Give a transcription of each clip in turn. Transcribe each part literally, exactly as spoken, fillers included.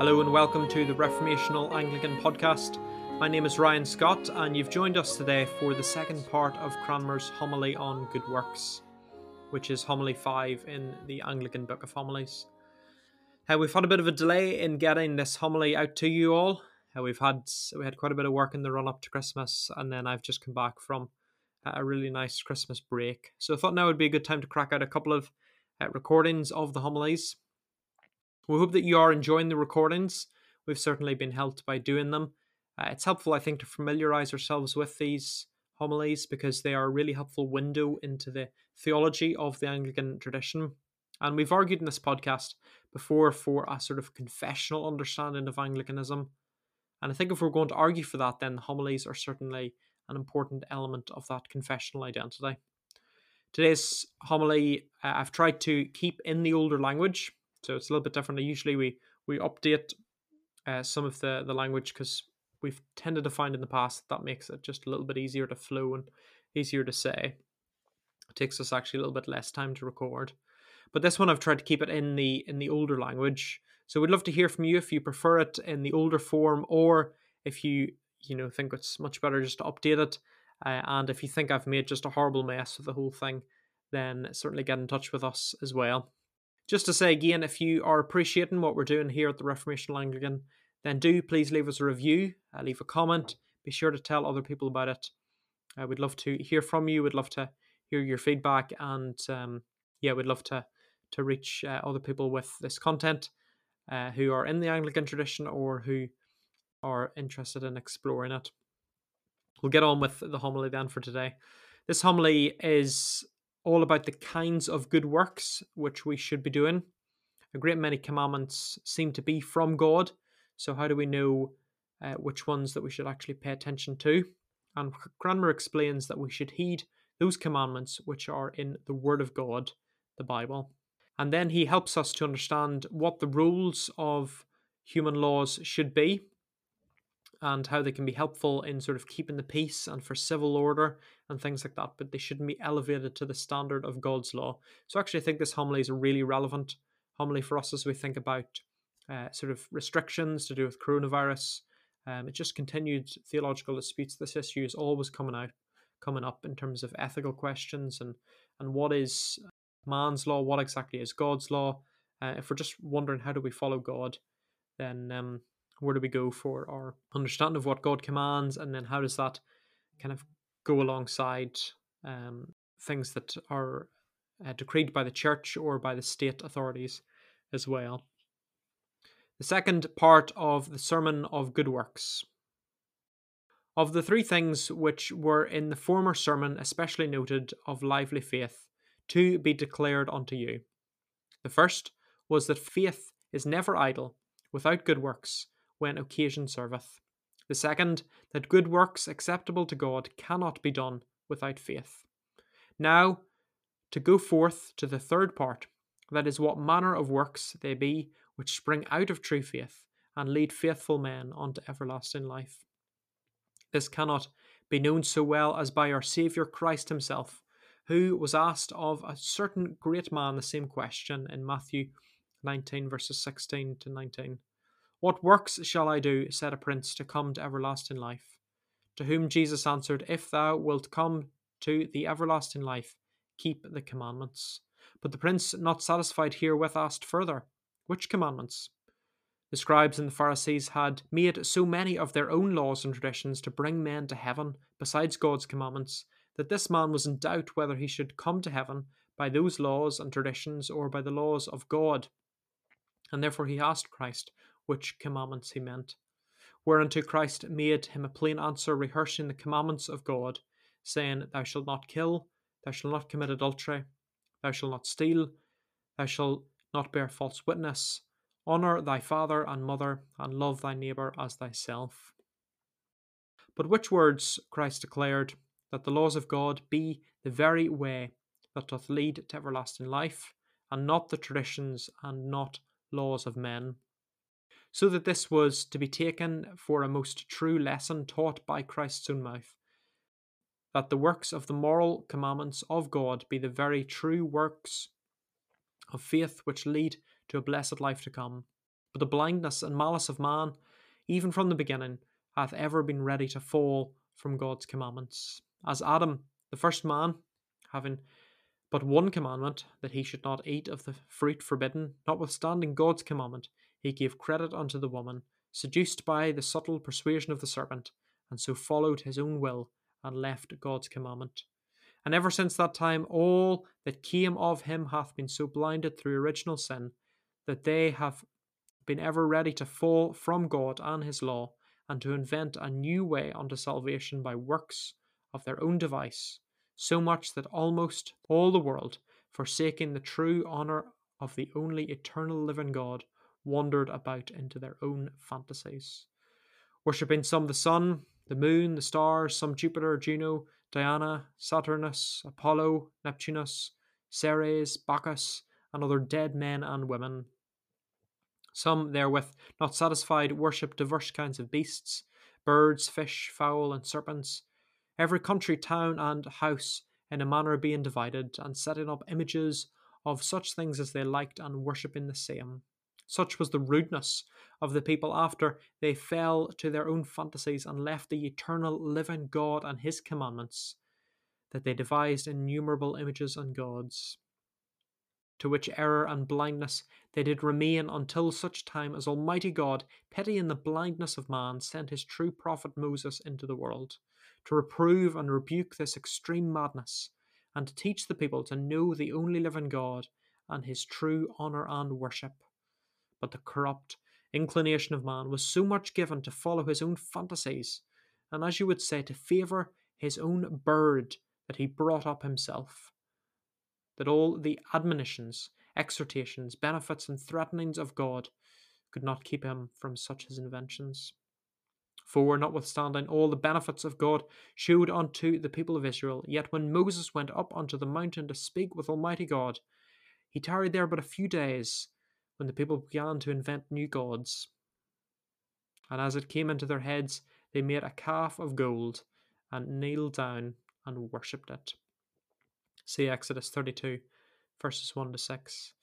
Hello and welcome to the Reformational Anglican Podcast. My name is Ryan Scott and you've joined us today for the second part of Cranmer's homily on good works, which is homily five in the Anglican Book of Homilies. Uh, we've had a bit of a delay in getting this homily out to you all. Uh, we've had we had quite a bit of work in the run-up to Christmas, and then I've just come back from a really nice Christmas break. So I thought now would be a good time to crack out a couple of uh, recordings of the homilies. We hope that you are enjoying the recordings. We've certainly been helped by doing them. Uh, it's helpful, I think, to familiarise ourselves with these homilies because they are a really helpful window into the theology of the Anglican tradition. And we've argued in this podcast before for a sort of confessional understanding of Anglicanism. And I think if we're going to argue for that, then the homilies are certainly an important element of that confessional identity. Today's homily, uh, I've tried to keep in the older language. So it's a little bit different. Usually we, we update uh, some of the, the language because we've tended to find in the past that, that makes it just a little bit easier to flow and easier to say. It takes us actually a little bit less time to record. But this one I've tried to keep it in the in the older language. So we'd love to hear from you if you prefer it in the older form, or if you you know think it's much better just to update it. Uh, and if you think I've made just a horrible mess of the whole thing, then certainly get in touch with us as well. Just to say again, if you are appreciating what we're doing here at the Reformational Anglican, then do please leave us a review, uh, leave a comment, be sure to tell other people about it. Uh, we'd love to hear from you, we'd love to hear your feedback, and um, yeah, we'd love to, to reach uh, other people with this content uh, who are in the Anglican tradition or who are interested in exploring it. We'll get on with the homily then for today. This homily is all about the kinds of good works which we should be doing. A great many commandments seem to be from God, so how do we know uh, which ones that we should actually pay attention to? And Cranmer explains that we should heed those commandments which are in the Word of God, the Bible. And then he helps us to understand what the rules of human laws should be and how they can be helpful in sort of keeping the peace and for civil order and things like that, but they shouldn't be elevated to the standard of God's law. So actually I think this homily is a really relevant homily for us as we think about uh, sort of restrictions to do with coronavirus. Um, it just continued theological disputes. This issue is always coming out, coming up in terms of ethical questions and, and what is man's law, what exactly is God's law. Uh, if we're just wondering how do we follow God, then um, where do we go for our understanding of what God commands, and then how does that kind of go alongside um, things that are uh, decreed by the church or by the state authorities as well. The second part of the Sermon of Good Works. Of the three things which were in the former sermon especially noted of lively faith, two be declared unto you. The first was that faith is never idle without good works, when occasion serveth. The second, that good works acceptable to God cannot be done without faith. Now, to go forth to the third part, that is what manner of works they be which spring out of true faith and lead faithful men unto everlasting life. This cannot be known so well as by our Saviour Christ himself, who was asked of a certain great man the same question in Matthew nineteen verses sixteen to nineteen. What works shall I do, said a prince, to come to everlasting life? To whom Jesus answered, If thou wilt come to the everlasting life, keep the commandments. But the prince, not satisfied herewith, asked further, Which commandments? The scribes and the Pharisees had made so many of their own laws and traditions to bring men to heaven, besides God's commandments, that this man was in doubt whether he should come to heaven by those laws and traditions or by the laws of God. And therefore he asked Christ, which commandments he meant. Whereunto Christ made him a plain answer, rehearsing the commandments of God, saying, Thou shalt not kill, thou shalt not commit adultery, thou shalt not steal, thou shalt not bear false witness, honour thy father and mother, and love thy neighbour as thyself. But which words, Christ declared, that the laws of God be the very way that doth lead to everlasting life, and not the traditions and not laws of men. So that this was to be taken for a most true lesson taught by Christ's own mouth, that the works of the moral commandments of God be the very true works of faith which lead to a blessed life to come. but the blindness and malice of man, even from the beginning, hath ever been ready to fall from God's commandments. As Adam, the first man, having but one commandment, that he should not eat of the fruit forbidden, notwithstanding God's commandment, he gave credit unto the woman, seduced by the subtle persuasion of the serpent, and so followed his own will, and left God's commandment. And ever since that time all that came of him hath been so blinded through original sin, that they have been ever ready to fall from God and his law, and to invent a new way unto salvation by works of their own device, so much that almost all the world, forsaking the true honour of the only eternal living God, wandered about into their own fantasies, worshipping some the sun, the moon, the stars, some Jupiter, Juno, Diana, Saturnus, Apollo, Neptunus, Ceres, Bacchus, and other dead men and women. Some therewith, not satisfied, worship diverse kinds of beasts, birds, fish, fowl, and serpents, every country, town, and house, in a manner being divided, and setting up images of such things as they liked, and worshipping the same. Such was the rudeness of the people after they fell to their own fantasies and left the eternal living God and his commandments, that they devised innumerable images and gods, to which error and blindness they did remain until such time as Almighty God, pitying the blindness of man, sent his true prophet Moses into the world, to reprove and rebuke this extreme madness, and to teach the people to know the only living God and his true honour and worship. But the corrupt inclination of man was so much given to follow his own fantasies, and as you would say, to favour his own bird that he brought up himself, that all the admonitions, exhortations, benefits, and threatenings of God could not keep him from such his inventions. For notwithstanding all the benefits of God shewed unto the people of Israel, yet when Moses went up unto the mountain to speak with Almighty God, he tarried there but a few days, when the people began to invent new gods. And as it came into their heads, they made a calf of gold, and kneeled down and worshipped it. See Exodus thirty-two, verses one to six.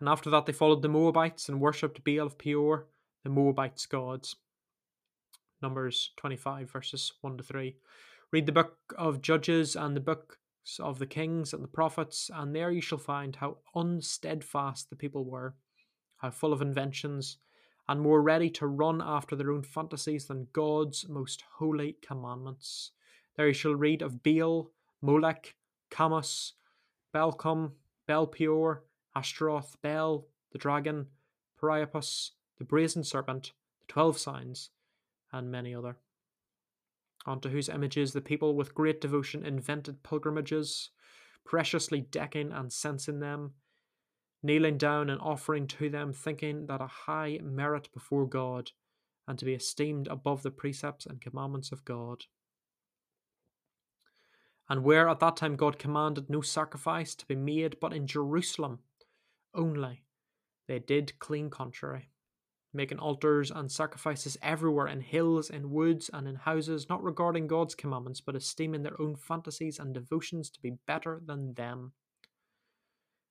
And after that they followed the Moabites, and worshipped Baal of Peor, the Moabites' gods. Numbers twenty-five, verses one to three. Read the book of Judges, and the books of the kings and the prophets, and there you shall find how unsteadfast the people were, how full of inventions, and more ready to run after their own fantasies than God's most holy commandments. There you shall read of Baal, Molech, Camus, Belcom, Belpior, Ashtaroth, Bel, the dragon, Priapus, the brazen serpent, the twelve signs, and many other, unto whose images the people with great devotion invented pilgrimages, preciously decking and censing them, kneeling down and offering to them, thinking that a high merit before God, and to be esteemed above the precepts and commandments of God. And where at that time God commanded no sacrifice to be made, but in Jerusalem only, they did clean contrary, making altars and sacrifices everywhere, in hills, in woods, and in houses, not regarding God's commandments, but esteeming their own fantasies and devotions to be better than them.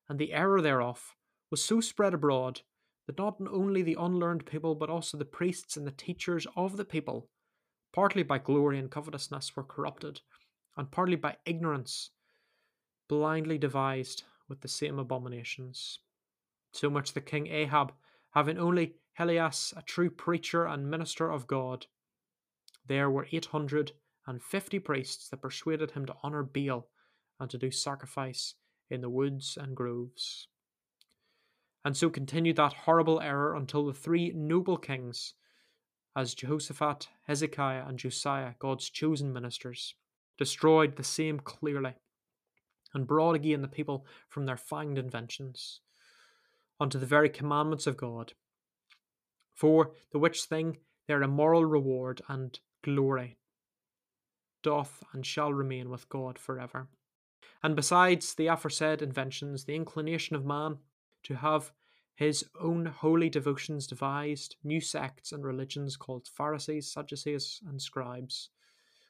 And the error thereof was so spread abroad that not only the unlearned people, but also the priests and the teachers of the people, partly by glory and covetousness, were corrupted, and partly by ignorance, blindly devised with the same abominations. So much that King Ahab, having only Helias, a true preacher and minister of God, there were eight hundred and fifty priests that persuaded him to honour Baal and to do sacrifice in the woods and groves. And so continued that horrible error until the three noble kings, as Jehoshaphat, Hezekiah, and Josiah, God's chosen ministers, destroyed the same clearly, and brought again the people from their fanged inventions unto the very commandments of God, for the which thing their immoral reward and glory doth and shall remain with God forever. And besides the aforesaid inventions, the inclination of man to have his own holy devotions devised new sects and religions called Pharisees, Sadducees, and Scribes,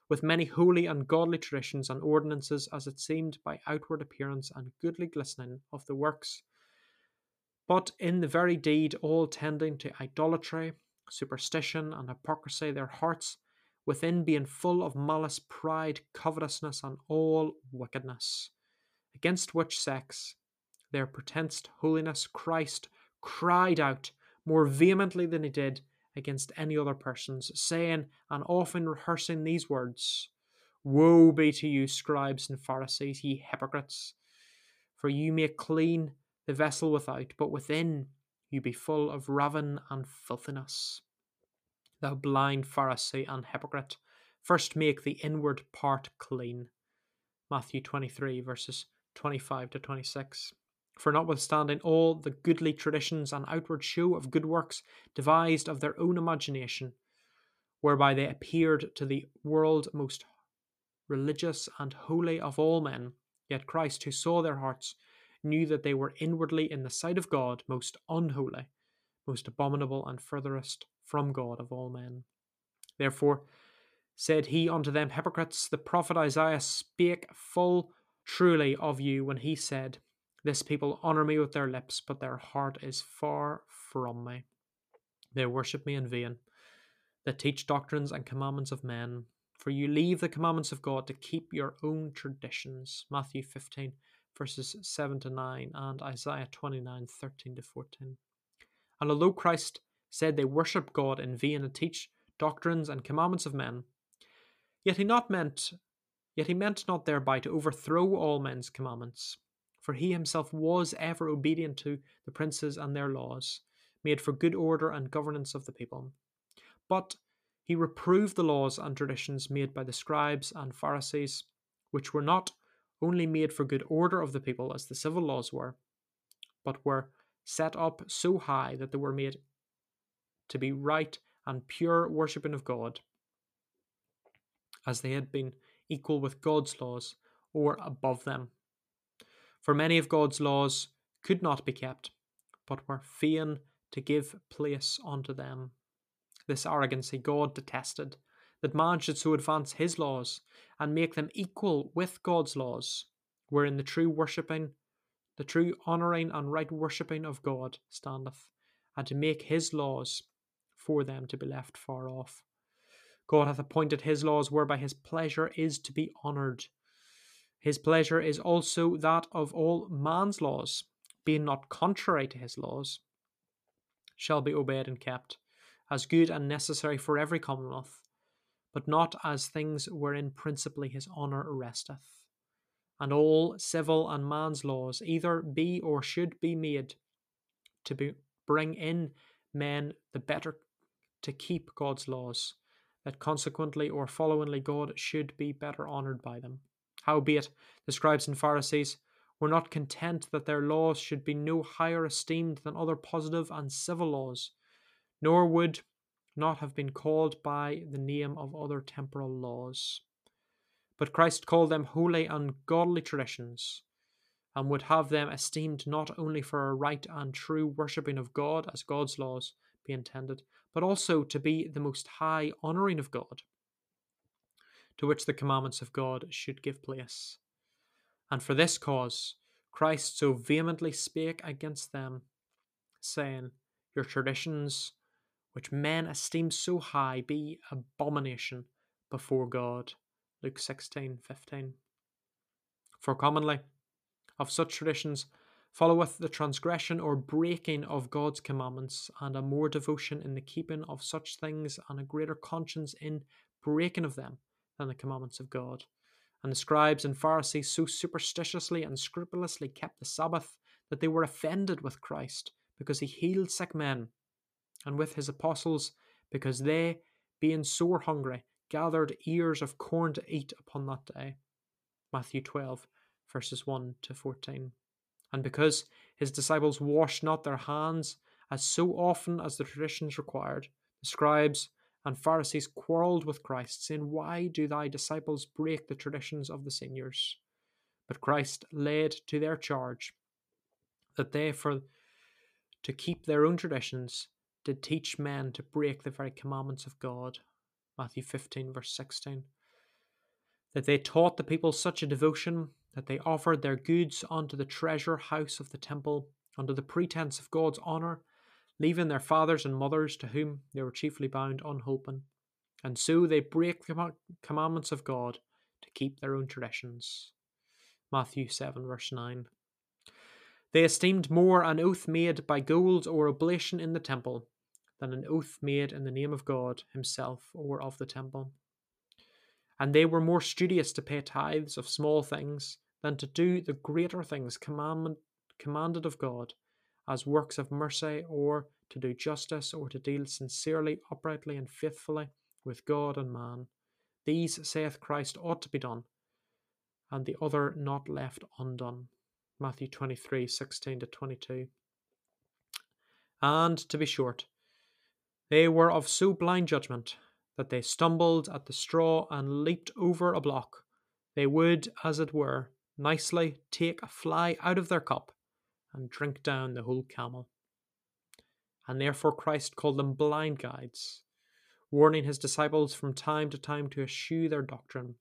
with many holy and godly traditions and ordinances, as it seemed by outward appearance and goodly glistening of the works, but in the very deed all tending to idolatry, superstition, and hypocrisy, their hearts within being full of malice, pride, covetousness, and all wickedness, against which sects, their pretensed holiness, Christ cried out more vehemently than he did against any other persons, saying and often rehearsing these words, "Woe be to you, scribes and Pharisees, ye hypocrites! For you make clean the vessel without, but within you be full of raven and filthiness. Thou blind Pharisee and hypocrite, first make the inward part clean." Matthew twenty-three, verses twenty-five to twenty-six. For notwithstanding all the goodly traditions and outward show of good works devised of their own imagination, whereby they appeared to the world most religious and holy of all men, yet Christ, who saw their hearts, knew that they were inwardly in the sight of God most unholy, most abominable, and furthest from God of all men. Therefore said he unto them, "Hypocrites, the prophet Isaiah spake full truly of you when he said, This people honour me with their lips, but their heart is far from me. They worship me in vain, that teach doctrines and commandments of men. For you leave the commandments of God to keep your own traditions." Matthew fifteen, verses seven to nine, and Isaiah twenty-nine, thirteen to fourteen. And although Christ said they worship God in vain and teach doctrines and commandments of men, yet he not meant, yet he meant not thereby to overthrow all men's commandments. For he himself was ever obedient to the princes and their laws, made for good order and governance of the people. But he reproved the laws and traditions made by the scribes and Pharisees, which were not only made for good order of the people, as the civil laws were, but were set up so high that they were made to be right and pure worshipping of God, as they had been equal with God's laws or above them. For many of God's laws could not be kept, but were fain to give place unto them. This arrogancy God detested, that man should so advance his laws and make them equal with God's laws, wherein the true worshipping, the true honouring and right worshipping of God standeth, and to make his laws for them to be left far off. God hath appointed his laws whereby his pleasure is to be honoured. His pleasure is also that of all man's laws, being not contrary to his laws, shall be obeyed and kept, as good and necessary for every commonwealth, but not as things wherein principally his honour resteth. And all civil and man's laws either be or should be made to be, bring in men the better to keep God's laws, that consequently or followingly God should be better honoured by them. Howbeit, the scribes and Pharisees were not content that their laws should be no higher esteemed than other positive and civil laws, nor would not have been called by the name of other temporal laws. But Christ called them holy and godly traditions, and would have them esteemed not only for a right and true worshipping of God, as God's laws be intended, but also to be the most high honouring of God, to which the commandments of God should give place. And for this cause Christ so vehemently spake against them, saying, "Your traditions, which men esteem so high, be abomination before God." Luke sixteen fifteen. For commonly of such traditions followeth the transgression or breaking of God's commandments, and a more devotion in the keeping of such things, and a greater conscience in breaking of them than the commandments of God. And the scribes and Pharisees so superstitiously and scrupulously kept the Sabbath that they were offended with Christ, because he healed sick men, and with his apostles, because they, being sore hungry, gathered ears of corn to eat upon that day. Matthew twelve, verses one to fourteen. And because his disciples washed not their hands as so often as the traditions required, the scribes and Pharisees quarrelled with Christ, saying, "Why do thy disciples break the traditions of the seniors?" But Christ laid to their charge that they, for to keep their own traditions, did teach men to break the very commandments of God. Matthew fifteen, verse sixteen. That they taught the people such a devotion that they offered their goods unto the treasure house of the temple, under the pretense of God's honour, leaving their fathers and mothers, to whom they were chiefly bound, unholpen. And so they break the commandments of God to keep their own traditions. Matthew seven, verse nine. They esteemed more an oath made by gold or oblation in the temple than an oath made in the name of God himself or of the temple. And they were more studious to pay tithes of small things than to do the greater things commandment, commanded of God, as works of mercy, or to do justice, or to deal sincerely, uprightly, and faithfully with God and man. These, saith Christ, ought to be done, and the other not left undone. Matthew twenty-three, sixteen to twenty-two. And, to be short, they were of so blind judgment that they stumbled at the straw and leaped over a block. They would, as it were, nicely take a fly out of their cup and drink down the whole camel. And therefore Christ called them blind guides, warning his disciples from time to time to eschew their doctrine.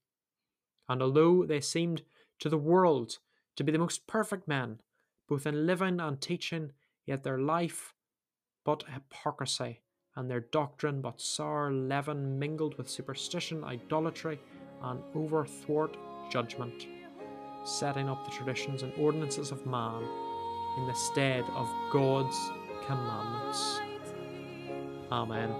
And although they seemed to the world to be the most perfect men, both in living and teaching, yet their life but hypocrisy, and their doctrine but sour leaven mingled with superstition, idolatry, and overthwart judgment, setting up the traditions and ordinances of man in the stead of God's commandments. Amen.